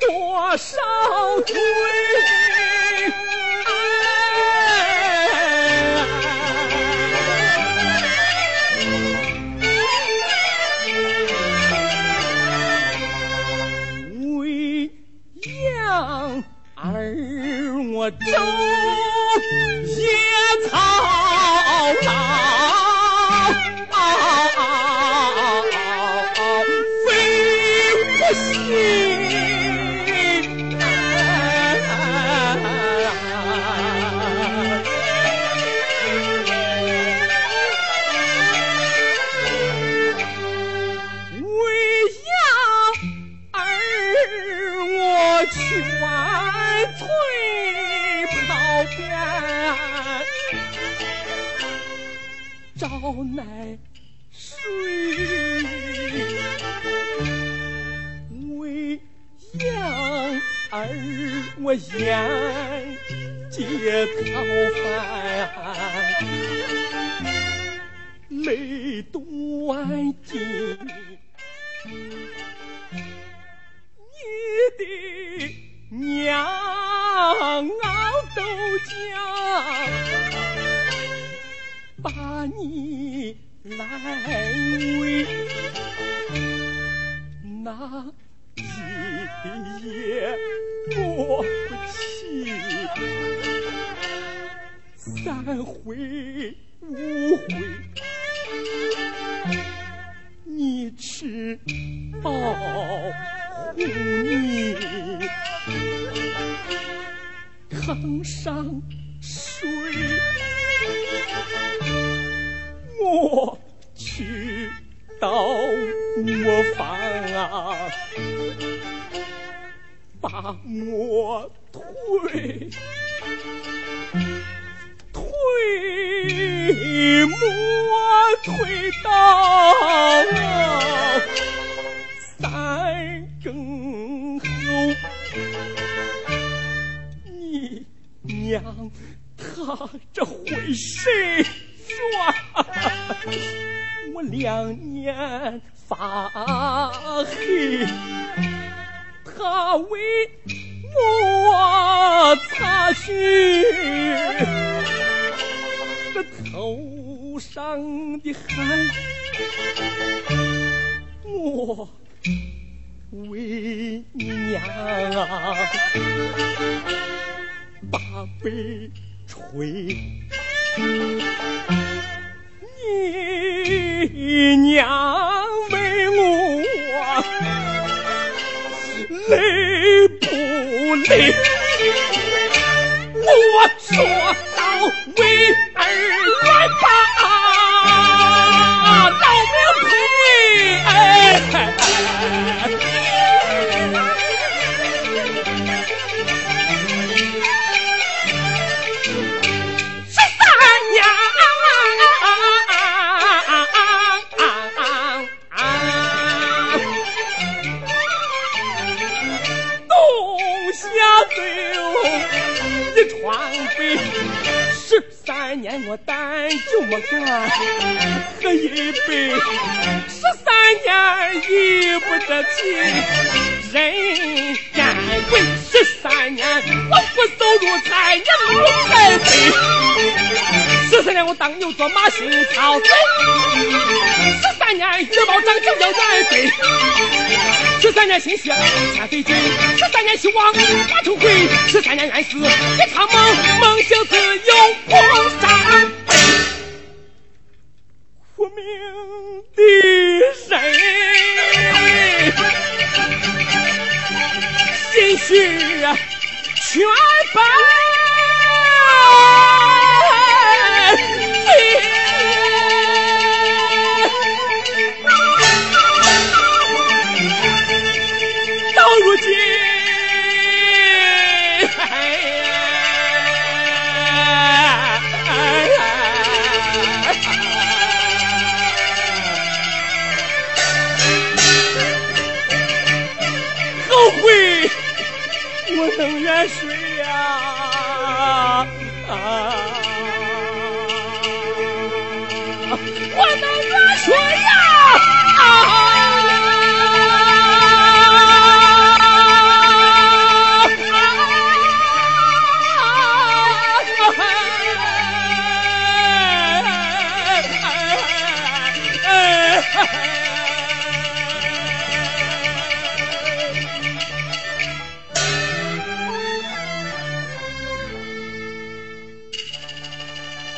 多少推为养儿我走野草老招乃水，为养儿我沿街讨饭，泪断尽，你的娘都讲。把你来为那夜过去，三回五回，你吃饱哄你，炕上睡。我去到磨坊啊，把磨推磨推到啊三更后，你娘她这回事说我2年发黑，他为我擦去这头上的汗，我为娘啊把杯捶，你娘为我累不累？我说到为儿来吧，老命陪13年我单就没干，喝一杯13年一不得气，人间滚13年我不收入财也不再悲，13年我当牛做马行草贼，13年日毛长就要再飞，13年心血千飞追，13年希望化成灰，13年暗思一场梦，梦醒自有空山飞。苦命的人，心事全白醉。如今，后悔我能怨谁呀？我能。